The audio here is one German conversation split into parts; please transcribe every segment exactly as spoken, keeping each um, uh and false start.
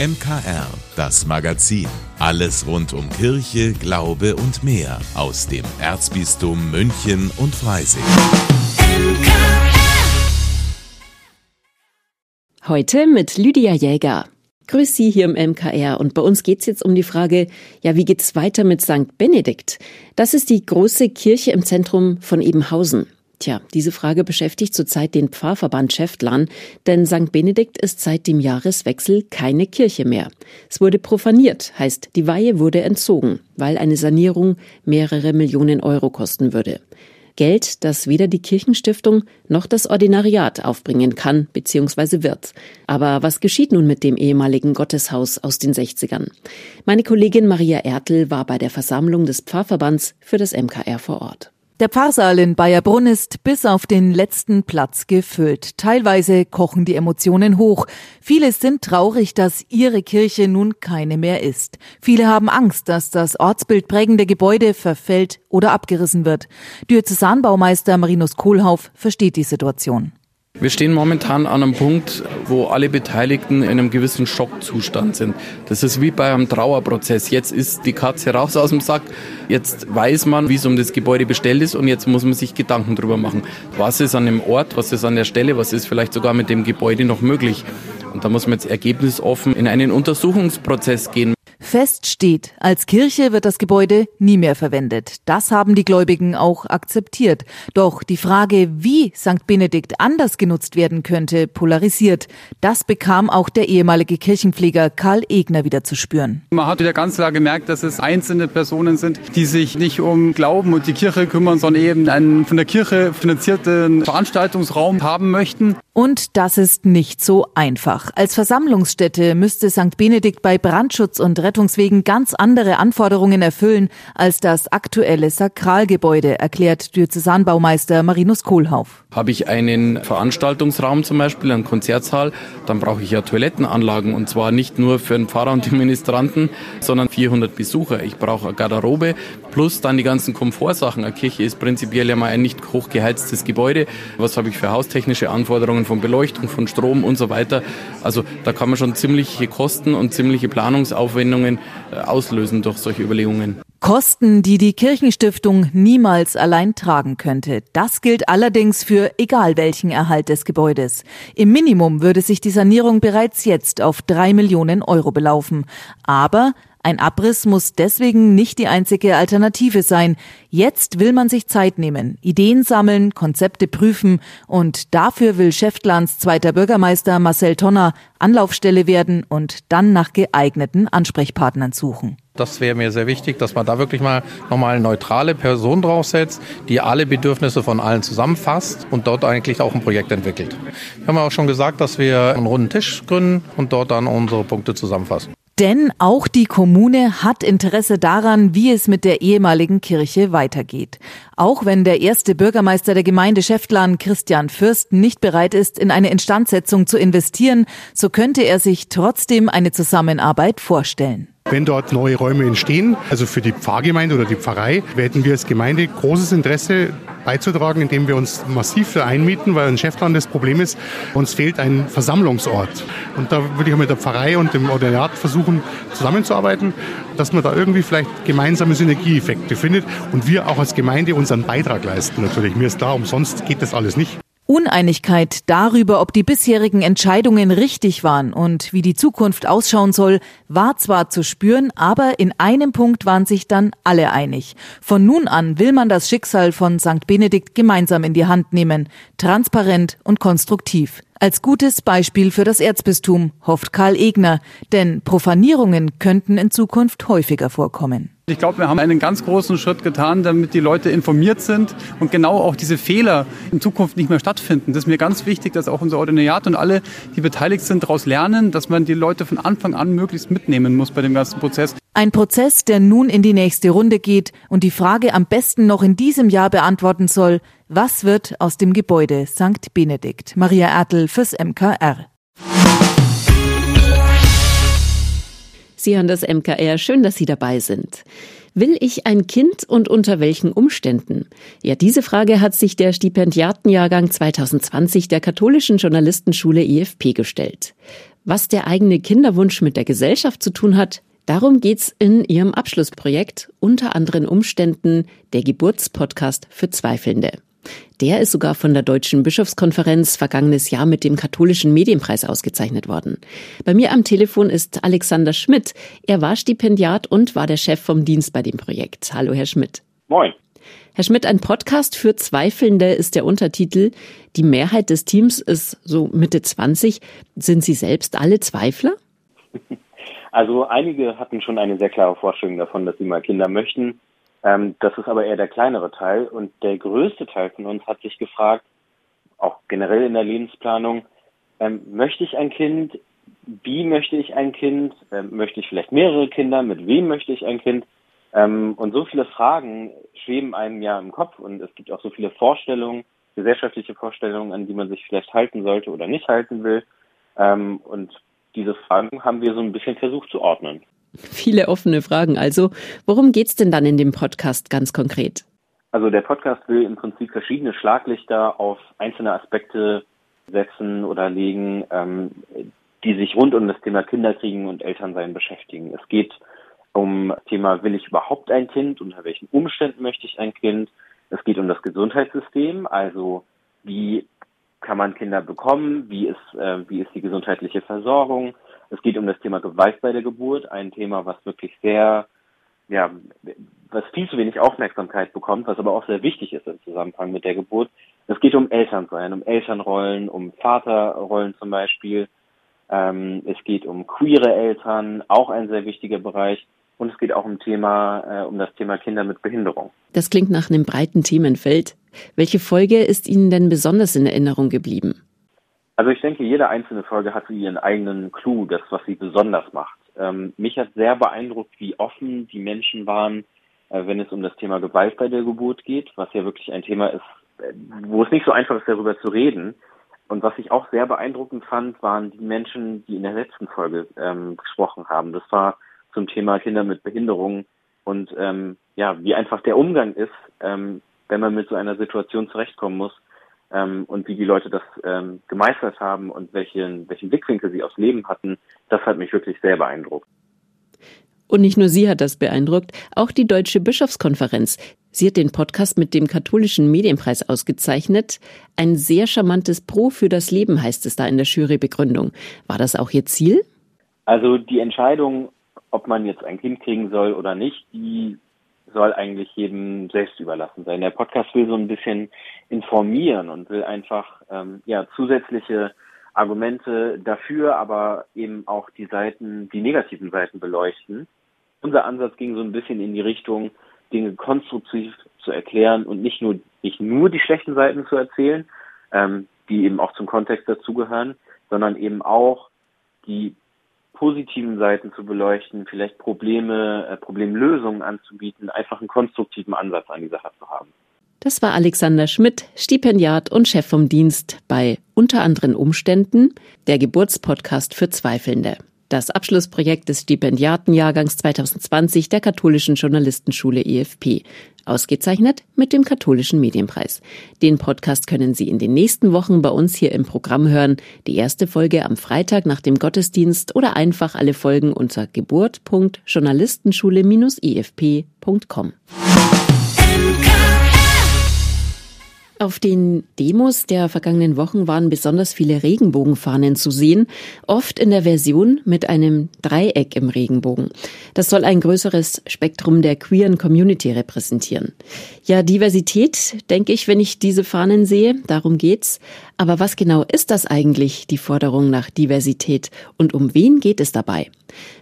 M K R, das Magazin. Alles rund um Kirche, Glaube und mehr aus dem Erzbistum München und Freising. Heute mit Lydia Jäger. Grüß Sie hier im M K R und bei uns geht's jetzt um die Frage, ja, wie geht's weiter mit Sankt Benedikt? Das ist die große Kirche im Zentrum von Ebenhausen. Tja, diese Frage beschäftigt zurzeit den Pfarrverband Schäftlarn, denn Sankt Benedikt ist seit dem Jahreswechsel keine Kirche mehr. Es wurde profaniert, heißt, die Weihe wurde entzogen, weil eine Sanierung mehrere Millionen Euro kosten würde. Geld, das weder die Kirchenstiftung noch das Ordinariat aufbringen kann bzw. wird. Aber was geschieht nun mit dem ehemaligen Gotteshaus aus den sechzigern? Meine Kollegin Maria Ertl war bei der Versammlung des Pfarrverbands für das M K R vor Ort. Der Pfarrsaal in Baierbrunn ist bis auf den letzten Platz gefüllt. Teilweise kochen die Emotionen hoch. Viele sind traurig, dass ihre Kirche nun keine mehr ist. Viele haben Angst, dass das ortsbildprägende Gebäude verfällt oder abgerissen wird. Diözesanbaumeister Marinus Kohlhauf versteht die Situation. Wir stehen momentan an einem Punkt, wo alle Beteiligten in einem gewissen Schockzustand sind. Das ist wie bei einem Trauerprozess. Jetzt ist die Katze raus aus dem Sack. Jetzt weiß man, wie es um das Gebäude bestellt ist und jetzt muss man sich Gedanken drüber machen. Was ist an dem Ort, was ist an der Stelle, was ist vielleicht sogar mit dem Gebäude noch möglich? Und da muss man jetzt ergebnisoffen in einen Untersuchungsprozess gehen. Fest steht, als Kirche wird das Gebäude nie mehr verwendet. Das haben die Gläubigen auch akzeptiert. Doch die Frage, wie Sankt Benedikt anders genutzt werden könnte, polarisiert. Das bekam auch der ehemalige Kirchenpfleger Karl Egner wieder zu spüren. Man hat wieder ganz klar gemerkt, dass es einzelne Personen sind, die sich nicht um Glauben und die Kirche kümmern, sondern eben einen von der Kirche finanzierten Veranstaltungsraum haben möchten. Und das ist nicht so einfach. Als Versammlungsstätte müsste Sankt Benedikt bei Brandschutz und Rettungswegen ganz andere Anforderungen erfüllen als das aktuelle Sakralgebäude, erklärt Diözesanbaumeister Marinus Kohlhauf. Habe ich einen Veranstaltungsraum zum Beispiel, einen Konzertsaal, dann brauche ich ja Toilettenanlagen und zwar nicht nur für den Pfarrer und die Ministranten, sondern vierhundert Besucher. Ich brauche eine Garderobe plus dann die ganzen Komfortsachen. Eine Kirche ist prinzipiell ja mal ein nicht hochgeheiztes Gebäude. Was habe ich für haustechnische Anforderungen von Beleuchtung, von Strom und so weiter. Also da kann man schon ziemliche Kosten und ziemliche Planungsaufwendungen auslösen durch solche Überlegungen. Kosten, die die Kirchenstiftung niemals allein tragen könnte. Das gilt allerdings für egal welchen Erhalt des Gebäudes. Im Minimum würde sich die Sanierung bereits jetzt auf drei Millionen Euro belaufen. Aber ein Abriss muss deswegen nicht die einzige Alternative sein. Jetzt will man sich Zeit nehmen, Ideen sammeln, Konzepte prüfen. Und dafür will Schäftlarns zweiter Bürgermeister Marcel Tonner Anlaufstelle werden und dann nach geeigneten Ansprechpartnern suchen. Das wäre mir sehr wichtig, dass man da wirklich mal nochmal eine neutrale Person draufsetzt, die alle Bedürfnisse von allen zusammenfasst und dort eigentlich auch ein Projekt entwickelt. Wir haben auch schon gesagt, dass wir einen runden Tisch gründen und dort dann unsere Punkte zusammenfassen. Denn auch die Kommune hat Interesse daran, wie es mit der ehemaligen Kirche weitergeht. Auch wenn der erste Bürgermeister der Gemeinde Schäftlarn, Christian Fürst, nicht bereit ist, in eine Instandsetzung zu investieren, so könnte er sich trotzdem eine Zusammenarbeit vorstellen. Wenn dort neue Räume entstehen, also für die Pfarrgemeinde oder die Pfarrei, hätten wir als Gemeinde großes Interesse beizutragen, indem wir uns massiv da einmieten, weil in Schäftlarn das Problem ist, uns fehlt ein Versammlungsort. Und da würde ich mit der Pfarrei und dem Ordinariat versuchen, zusammenzuarbeiten, dass man da irgendwie vielleicht gemeinsame Synergieeffekte findet und wir auch als Gemeinde unseren Beitrag leisten. Natürlich, mir ist klar, umsonst geht das alles nicht. Uneinigkeit darüber, ob die bisherigen Entscheidungen richtig waren und wie die Zukunft ausschauen soll, war zwar zu spüren, aber in einem Punkt waren sich dann alle einig. Von nun an will man das Schicksal von Sankt Benedikt gemeinsam in die Hand nehmen, transparent und konstruktiv. Als gutes Beispiel für das Erzbistum hofft Karl Egner, denn Profanierungen könnten in Zukunft häufiger vorkommen. Ich glaube, wir haben einen ganz großen Schritt getan, damit die Leute informiert sind und genau auch diese Fehler in Zukunft nicht mehr stattfinden. Das ist mir ganz wichtig, dass auch unser Ordinariat und alle, die beteiligt sind, daraus lernen, dass man die Leute von Anfang an möglichst mitnehmen muss bei dem ganzen Prozess. Ein Prozess, der nun in die nächste Runde geht und die Frage am besten noch in diesem Jahr beantworten soll, was wird aus dem Gebäude Sankt Benedikt? Maria Ertl fürs M K R. Sie hören das M K R. Schön, dass Sie dabei sind. Will ich ein Kind und unter welchen Umständen? Ja, diese Frage hat sich der Stipendiatenjahrgang zwanzig zwanzig der Katholischen Journalistenschule I F P gestellt. Was der eigene Kinderwunsch mit der Gesellschaft zu tun hat, darum geht's in ihrem Abschlussprojekt, unter anderen Umständen der Geburtspodcast für Zweifelnde. Der ist sogar von der Deutschen Bischofskonferenz vergangenes Jahr mit dem Katholischen Medienpreis ausgezeichnet worden. Bei mir am Telefon ist Alexander Schmidt. Er war Stipendiat und war der Chef vom Dienst bei dem Projekt. Hallo, Herr Schmidt. Moin. Herr Schmidt, ein Podcast für Zweifelnde ist der Untertitel. Die Mehrheit des Teams ist so Mitte zwanzig. Sind Sie selbst alle Zweifler? Also einige hatten schon eine sehr klare Vorstellung davon, dass sie mal Kinder möchten. Ähm, das ist aber eher der kleinere Teil. Und der größte Teil von uns hat sich gefragt, auch generell in der Lebensplanung, ähm, möchte ich ein Kind? Wie möchte ich ein Kind? Ähm, möchte ich vielleicht mehrere Kinder? Mit wem möchte ich ein Kind? Ähm, und so viele Fragen schweben einem ja im Kopf. Und es gibt auch so viele Vorstellungen, gesellschaftliche Vorstellungen, an die man sich vielleicht halten sollte oder nicht halten will. Ähm, und diese Fragen haben wir so ein bisschen versucht zu ordnen. Viele offene Fragen also. Worum geht's denn dann in dem Podcast ganz konkret? Also der Podcast will im Prinzip verschiedene Schlaglichter auf einzelne Aspekte setzen oder legen, ähm, die sich rund um das Thema Kinderkriegen und Elternsein beschäftigen. Es geht um das Thema, will ich überhaupt ein Kind? Unter welchen Umständen möchte ich ein Kind? Es geht um das Gesundheitssystem, also wie kann man Kinder bekommen? Wie ist, äh, wie ist die gesundheitliche Versorgung? Es geht um das Thema Gewalt bei der Geburt, ein Thema, was wirklich sehr, ja, was viel zu wenig Aufmerksamkeit bekommt, was aber auch sehr wichtig ist im Zusammenhang mit der Geburt. Es geht um Elternsein, um Elternrollen, um Vaterrollen zum Beispiel. Ähm, es geht um queere Eltern, auch ein sehr wichtiger Bereich. Und es geht auch um Thema, äh, um das Thema Kinder mit Behinderung. Das klingt nach einem breiten Themenfeld. Welche Folge ist Ihnen denn besonders in Erinnerung geblieben? Also ich denke, jede einzelne Folge hat ihren eigenen Clou, das, was sie besonders macht. Ähm, mich hat sehr beeindruckt, wie offen die Menschen waren, äh, wenn es um das Thema Gewalt bei der Geburt geht, was ja wirklich ein Thema ist, äh, wo es nicht so einfach ist, darüber zu reden. Und was ich auch sehr beeindruckend fand, waren die Menschen, die in der letzten Folge ähm, gesprochen haben. Das war zum Thema Kinder mit Behinderung und ähm, ja, wie einfach der Umgang ist, ähm, wenn man mit so einer Situation zurechtkommen muss ähm, und wie die Leute das ähm, gemeistert haben und welchen, welchen Blickwinkel sie aufs Leben hatten, das hat mich wirklich sehr beeindruckt. Und nicht nur Sie hat das beeindruckt, auch die Deutsche Bischofskonferenz. Sie hat den Podcast mit dem Katholischen Medienpreis ausgezeichnet. Ein sehr charmantes Pro für das Leben heißt es da in der Jurybegründung. War das auch Ihr Ziel? Also die Entscheidung, ob man jetzt ein Kind kriegen soll oder nicht, die soll eigentlich jedem selbst überlassen sein. Der Podcast will so ein bisschen informieren und will einfach ähm, ja zusätzliche Argumente dafür, aber eben auch die Seiten, die negativen Seiten beleuchten. Unser Ansatz ging so ein bisschen in die Richtung, Dinge konstruktiv zu erklären und nicht nur nicht nur die schlechten Seiten zu erzählen, ähm, die eben auch zum Kontext dazugehören, sondern eben auch die positiven Seiten zu beleuchten, vielleicht Probleme, äh, Problemlösungen anzubieten, einfach einen konstruktiven Ansatz an die Sache zu haben. Das war Alexander Schmidt, Stipendiat und Chef vom Dienst bei unter anderen Umständen, der Geburtspodcast für Zweifelnde. Das Abschlussprojekt des Stipendiatenjahrgangs zwanzig zwanzig der Katholischen Journalistenschule I F P. Ausgezeichnet mit dem Katholischen Medienpreis. Den Podcast können Sie in den nächsten Wochen bei uns hier im Programm hören. Die erste Folge am Freitag nach dem Gottesdienst oder einfach alle Folgen unter geburt punkt journalistenschule strich i f p punkt com. Auf den Demos der vergangenen Wochen waren besonders viele Regenbogenfahnen zu sehen, oft in der Version mit einem Dreieck im Regenbogen. Das soll ein größeres Spektrum der queeren Community repräsentieren. Ja, Diversität, denke ich, wenn ich diese Fahnen sehe, darum geht's. Aber was genau ist das eigentlich, die Forderung nach Diversität? Und um wen geht es dabei?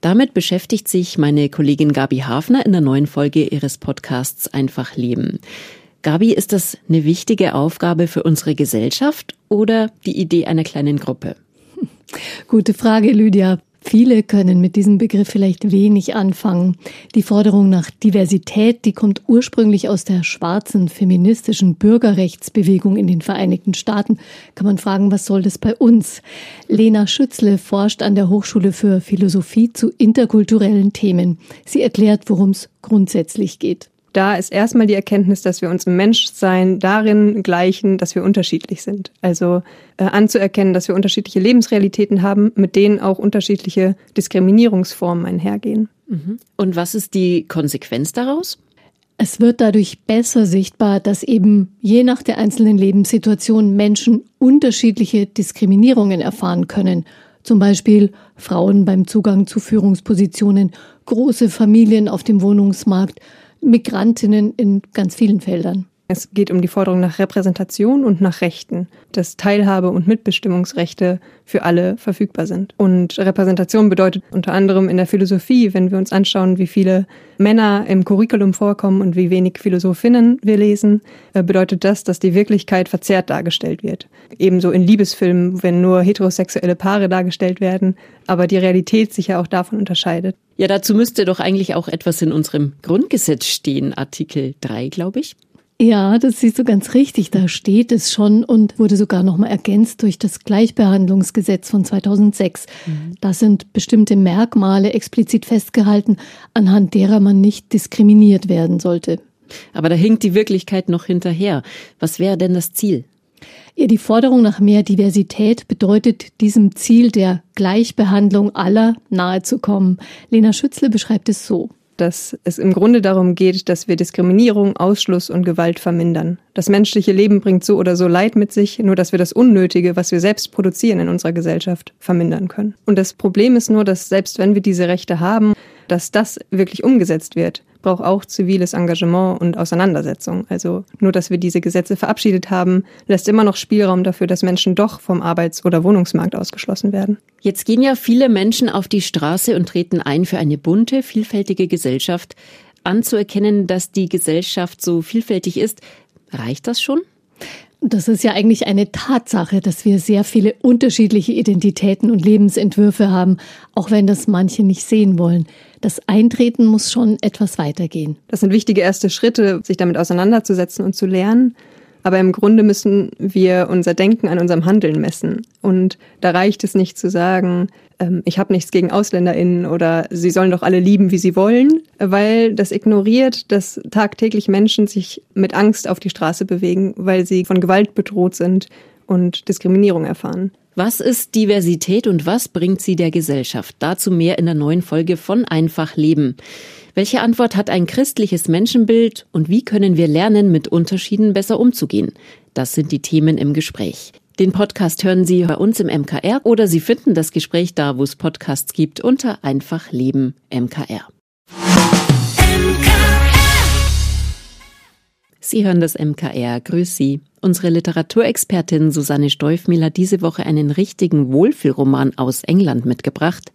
Damit beschäftigt sich meine Kollegin Gabi Hafner in der neuen Folge ihres Podcasts Einfach Leben. Gabi, ist das eine wichtige Aufgabe für unsere Gesellschaft oder die Idee einer kleinen Gruppe? Gute Frage, Lydia. Viele können mit diesem Begriff vielleicht wenig anfangen. Die Forderung nach Diversität, die kommt ursprünglich aus der schwarzen feministischen Bürgerrechtsbewegung in den Vereinigten Staaten. Kann man fragen, was soll das bei uns? Lena Schützle forscht an der Hochschule für Philosophie zu interkulturellen Themen. Sie erklärt, worum es grundsätzlich geht. da ist erstmal die Erkenntnis, dass wir uns im Menschsein darin gleichen, dass wir unterschiedlich sind. Also äh, anzuerkennen, dass wir unterschiedliche Lebensrealitäten haben, mit denen auch unterschiedliche Diskriminierungsformen einhergehen. Und was ist die Konsequenz daraus? Es wird dadurch besser sichtbar, dass eben je nach der einzelnen Lebenssituation Menschen unterschiedliche Diskriminierungen erfahren können. Zum Beispiel Frauen beim Zugang zu Führungspositionen, große Familien auf dem Wohnungsmarkt, Migrantinnen in ganz vielen Feldern. Es geht um die Forderung nach Repräsentation und nach Rechten, dass Teilhabe- und Mitbestimmungsrechte für alle verfügbar sind. Und Repräsentation bedeutet unter anderem in der Philosophie, wenn wir uns anschauen, wie viele Männer im Curriculum vorkommen und wie wenig Philosophinnen wir lesen, bedeutet das, dass die Wirklichkeit verzerrt dargestellt wird. Ebenso in Liebesfilmen, wenn nur heterosexuelle Paare dargestellt werden, aber die Realität sich ja auch davon unterscheidet. Ja, dazu müsste doch eigentlich auch etwas in unserem Grundgesetz stehen, Artikel drei, glaube ich. Ja, das siehst du ganz richtig. Da steht es schon und wurde sogar nochmal ergänzt durch das Gleichbehandlungsgesetz von zweitausendsechs. Mhm. Da sind bestimmte Merkmale explizit festgehalten, anhand derer man nicht diskriminiert werden sollte. Aber da hinkt die Wirklichkeit noch hinterher. Was wäre denn das Ziel? Ja, die Forderung nach mehr Diversität bedeutet, diesem Ziel der Gleichbehandlung aller nahezukommen. Lena Schützle beschreibt es so. Dass es im Grunde darum geht, dass wir Diskriminierung, Ausschluss und Gewalt vermindern. Das menschliche Leben bringt so oder so Leid mit sich, nur dass wir das Unnötige, was wir selbst produzieren in unserer Gesellschaft, vermindern können. Und das Problem ist nur, dass selbst wenn wir diese Rechte haben, dass das wirklich umgesetzt wird, braucht auch ziviles Engagement und Auseinandersetzung. Also nur, dass wir diese Gesetze verabschiedet haben, lässt immer noch Spielraum dafür, dass Menschen doch vom Arbeits- oder Wohnungsmarkt ausgeschlossen werden. Jetzt gehen ja viele Menschen auf die Straße und treten ein für eine bunte, vielfältige Gesellschaft. Anzuerkennen, dass die Gesellschaft so vielfältig ist, reicht das schon? Das ist ja eigentlich eine Tatsache, dass wir sehr viele unterschiedliche Identitäten und Lebensentwürfe haben, auch wenn das manche nicht sehen wollen. Das Eintreten muss schon etwas weitergehen. Das sind wichtige erste Schritte, sich damit auseinanderzusetzen und zu lernen. Aber im Grunde müssen wir unser Denken an unserem Handeln messen. Und da reicht es nicht zu sagen, ich habe nichts gegen AusländerInnen oder sie sollen doch alle lieben, wie sie wollen, weil das ignoriert, dass tagtäglich Menschen sich mit Angst auf die Straße bewegen, weil sie von Gewalt bedroht sind und Diskriminierung erfahren. Was ist Diversität und was bringt sie der Gesellschaft? Dazu mehr in der neuen Folge von Einfach Leben. Welche Antwort hat ein christliches Menschenbild und wie können wir lernen, mit Unterschieden besser umzugehen? Das sind die Themen im Gespräch. Den Podcast hören Sie bei uns im M K R oder Sie finden das Gespräch da, wo es Podcasts gibt, unter Einfach Leben M K R. Sie hören das M K R. Grüß Sie. Unsere Literaturexpertin Susanne Stolfmiel hat diese Woche einen richtigen Wohlfühlroman aus England mitgebracht.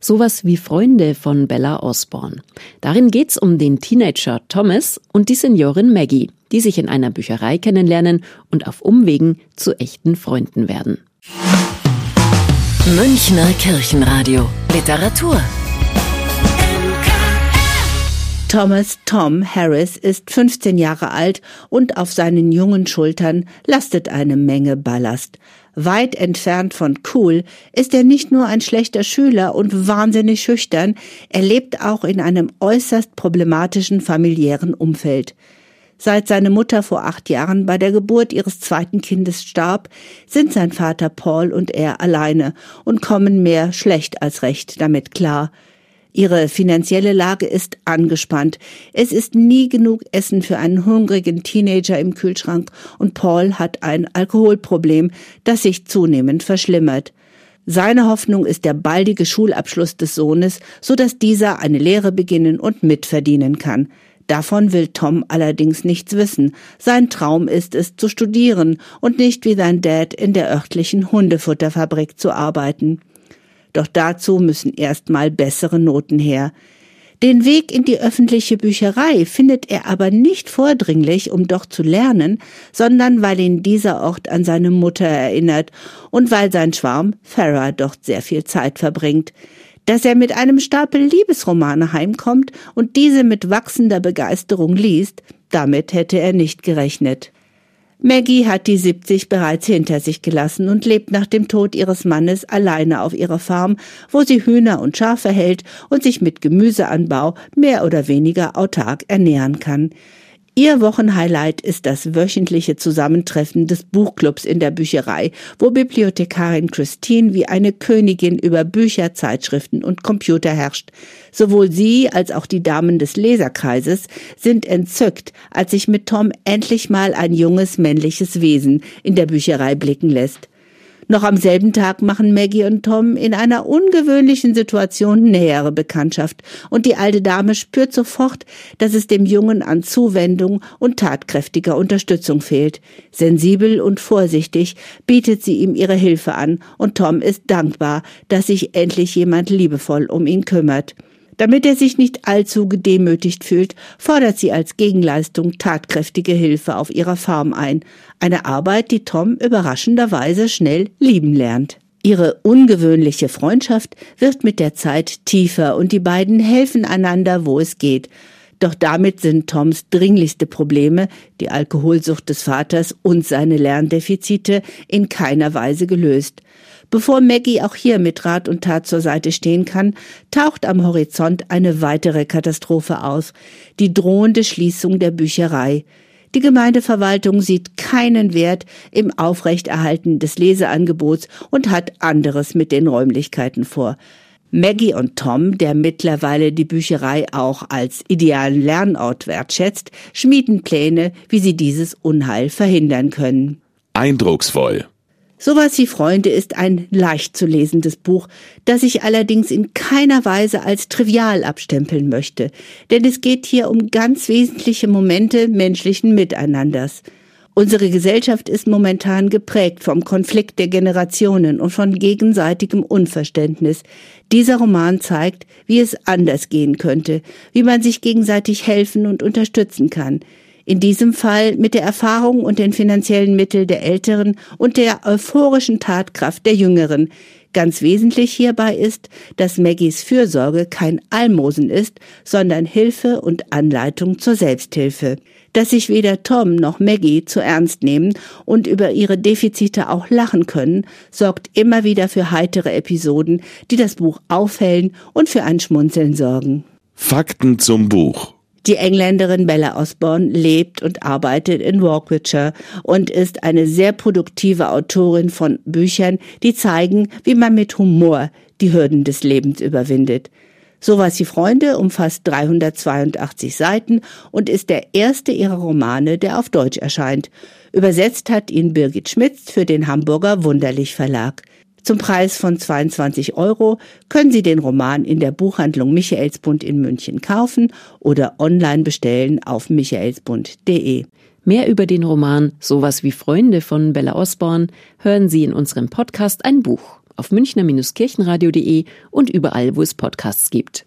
Sowas wie Freunde von Bella Osborne. Darin geht's um den Teenager Thomas und die Seniorin Maggie, die sich in einer Bücherei kennenlernen und auf Umwegen zu echten Freunden werden. Münchner Kirchenradio. Literatur. Thomas Tom Harris ist fünfzehn Jahre alt und auf seinen jungen Schultern lastet eine Menge Ballast. Weit entfernt von cool ist er nicht nur ein schlechter Schüler und wahnsinnig schüchtern, er lebt auch in einem äußerst problematischen familiären Umfeld. Seit seine Mutter vor acht Jahren bei der Geburt ihres zweiten Kindes starb, sind sein Vater Paul und er alleine und kommen mehr schlecht als recht damit klar. Ihre finanzielle Lage ist angespannt. Es ist nie genug Essen für einen hungrigen Teenager im Kühlschrank und Paul hat ein Alkoholproblem, das sich zunehmend verschlimmert. Seine Hoffnung ist der baldige Schulabschluss des Sohnes, sodass dieser eine Lehre beginnen und mitverdienen kann. Davon will Tom allerdings nichts wissen. Sein Traum ist es, zu studieren und nicht wie sein Dad in der örtlichen Hundefutterfabrik zu arbeiten. Doch dazu müssen erstmal bessere Noten her. Den Weg in die öffentliche Bücherei findet er aber nicht vordringlich, um doch zu lernen, sondern weil ihn dieser Ort an seine Mutter erinnert und weil sein Schwarm Farah dort sehr viel Zeit verbringt. Dass er mit einem Stapel Liebesromane heimkommt und diese mit wachsender Begeisterung liest, damit hätte er nicht gerechnet. Maggie hat die siebzig bereits hinter sich gelassen und lebt nach dem Tod ihres Mannes alleine auf ihrer Farm, wo sie Hühner und Schafe hält und sich mit Gemüseanbau mehr oder weniger autark ernähren kann. Ihr Wochenhighlight ist das wöchentliche Zusammentreffen des Buchclubs in der Bücherei, wo Bibliothekarin Christine wie eine Königin über Bücher, Zeitschriften und Computer herrscht. Sowohl sie als auch die Damen des Leserkreises sind entzückt, als sich mit Tom endlich mal ein junges männliches Wesen in der Bücherei blicken lässt. Noch am selben Tag machen Maggie und Tom in einer ungewöhnlichen Situation nähere Bekanntschaft und die alte Dame spürt sofort, dass es dem Jungen an Zuwendung und tatkräftiger Unterstützung fehlt. Sensibel und vorsichtig bietet sie ihm ihre Hilfe an und Tom ist dankbar, dass sich endlich jemand liebevoll um ihn kümmert. Damit er sich nicht allzu gedemütigt fühlt, fordert sie als Gegenleistung tatkräftige Hilfe auf ihrer Farm ein. Eine Arbeit, die Tom überraschenderweise schnell lieben lernt. Ihre ungewöhnliche Freundschaft wird mit der Zeit tiefer und die beiden helfen einander, wo es geht. Doch damit sind Toms dringlichste Probleme, die Alkoholsucht des Vaters und seine Lerndefizite, in keiner Weise gelöst. Bevor Maggie auch hier mit Rat und Tat zur Seite stehen kann, taucht am Horizont eine weitere Katastrophe auf, die drohende Schließung der Bücherei. Die Gemeindeverwaltung sieht keinen Wert im Aufrechterhalten des Leseangebots und hat anderes mit den Räumlichkeiten vor. Maggie und Tom, der mittlerweile die Bücherei auch als idealen Lernort wertschätzt, schmieden Pläne, wie sie dieses Unheil verhindern können. Eindrucksvoll. Sowas wie Freunde ist ein leicht zu lesendes Buch, das ich allerdings in keiner Weise als trivial abstempeln möchte, denn es geht hier um ganz wesentliche Momente menschlichen Miteinanders. Unsere Gesellschaft ist momentan geprägt vom Konflikt der Generationen und von gegenseitigem Unverständnis. Dieser Roman zeigt, wie es anders gehen könnte, wie man sich gegenseitig helfen und unterstützen kann. In diesem Fall mit der Erfahrung und den finanziellen Mitteln der Älteren und der euphorischen Tatkraft der Jüngeren. Ganz wesentlich hierbei ist, dass Maggies Fürsorge kein Almosen ist, sondern Hilfe und Anleitung zur Selbsthilfe. Dass sich weder Tom noch Maggie zu ernst nehmen und über ihre Defizite auch lachen können, sorgt immer wieder für heitere Episoden, die das Buch aufhellen und für ein Schmunzeln sorgen. Fakten zum Buch. Die Engländerin Bella Osborne lebt und arbeitet in Warwickshire und ist eine sehr produktive Autorin von Büchern, die zeigen, wie man mit Humor die Hürden des Lebens überwindet. Sowas wie Freunde umfasst dreihundertzweiundachtzig Seiten und ist der erste ihrer Romane, der auf Deutsch erscheint. Übersetzt hat ihn Birgit Schmitz für den Hamburger Wunderlich Verlag. Zum Preis von zweiundzwanzig Euro können Sie den Roman in der Buchhandlung Michaelsbund in München kaufen oder online bestellen auf michaelsbund punkt de. Mehr über den Roman Sowas wie Freunde von Bella Osborne hören Sie in unserem Podcast Ein Buch auf münchner Bindestrich kirchenradio punkt de und überall, wo es Podcasts gibt.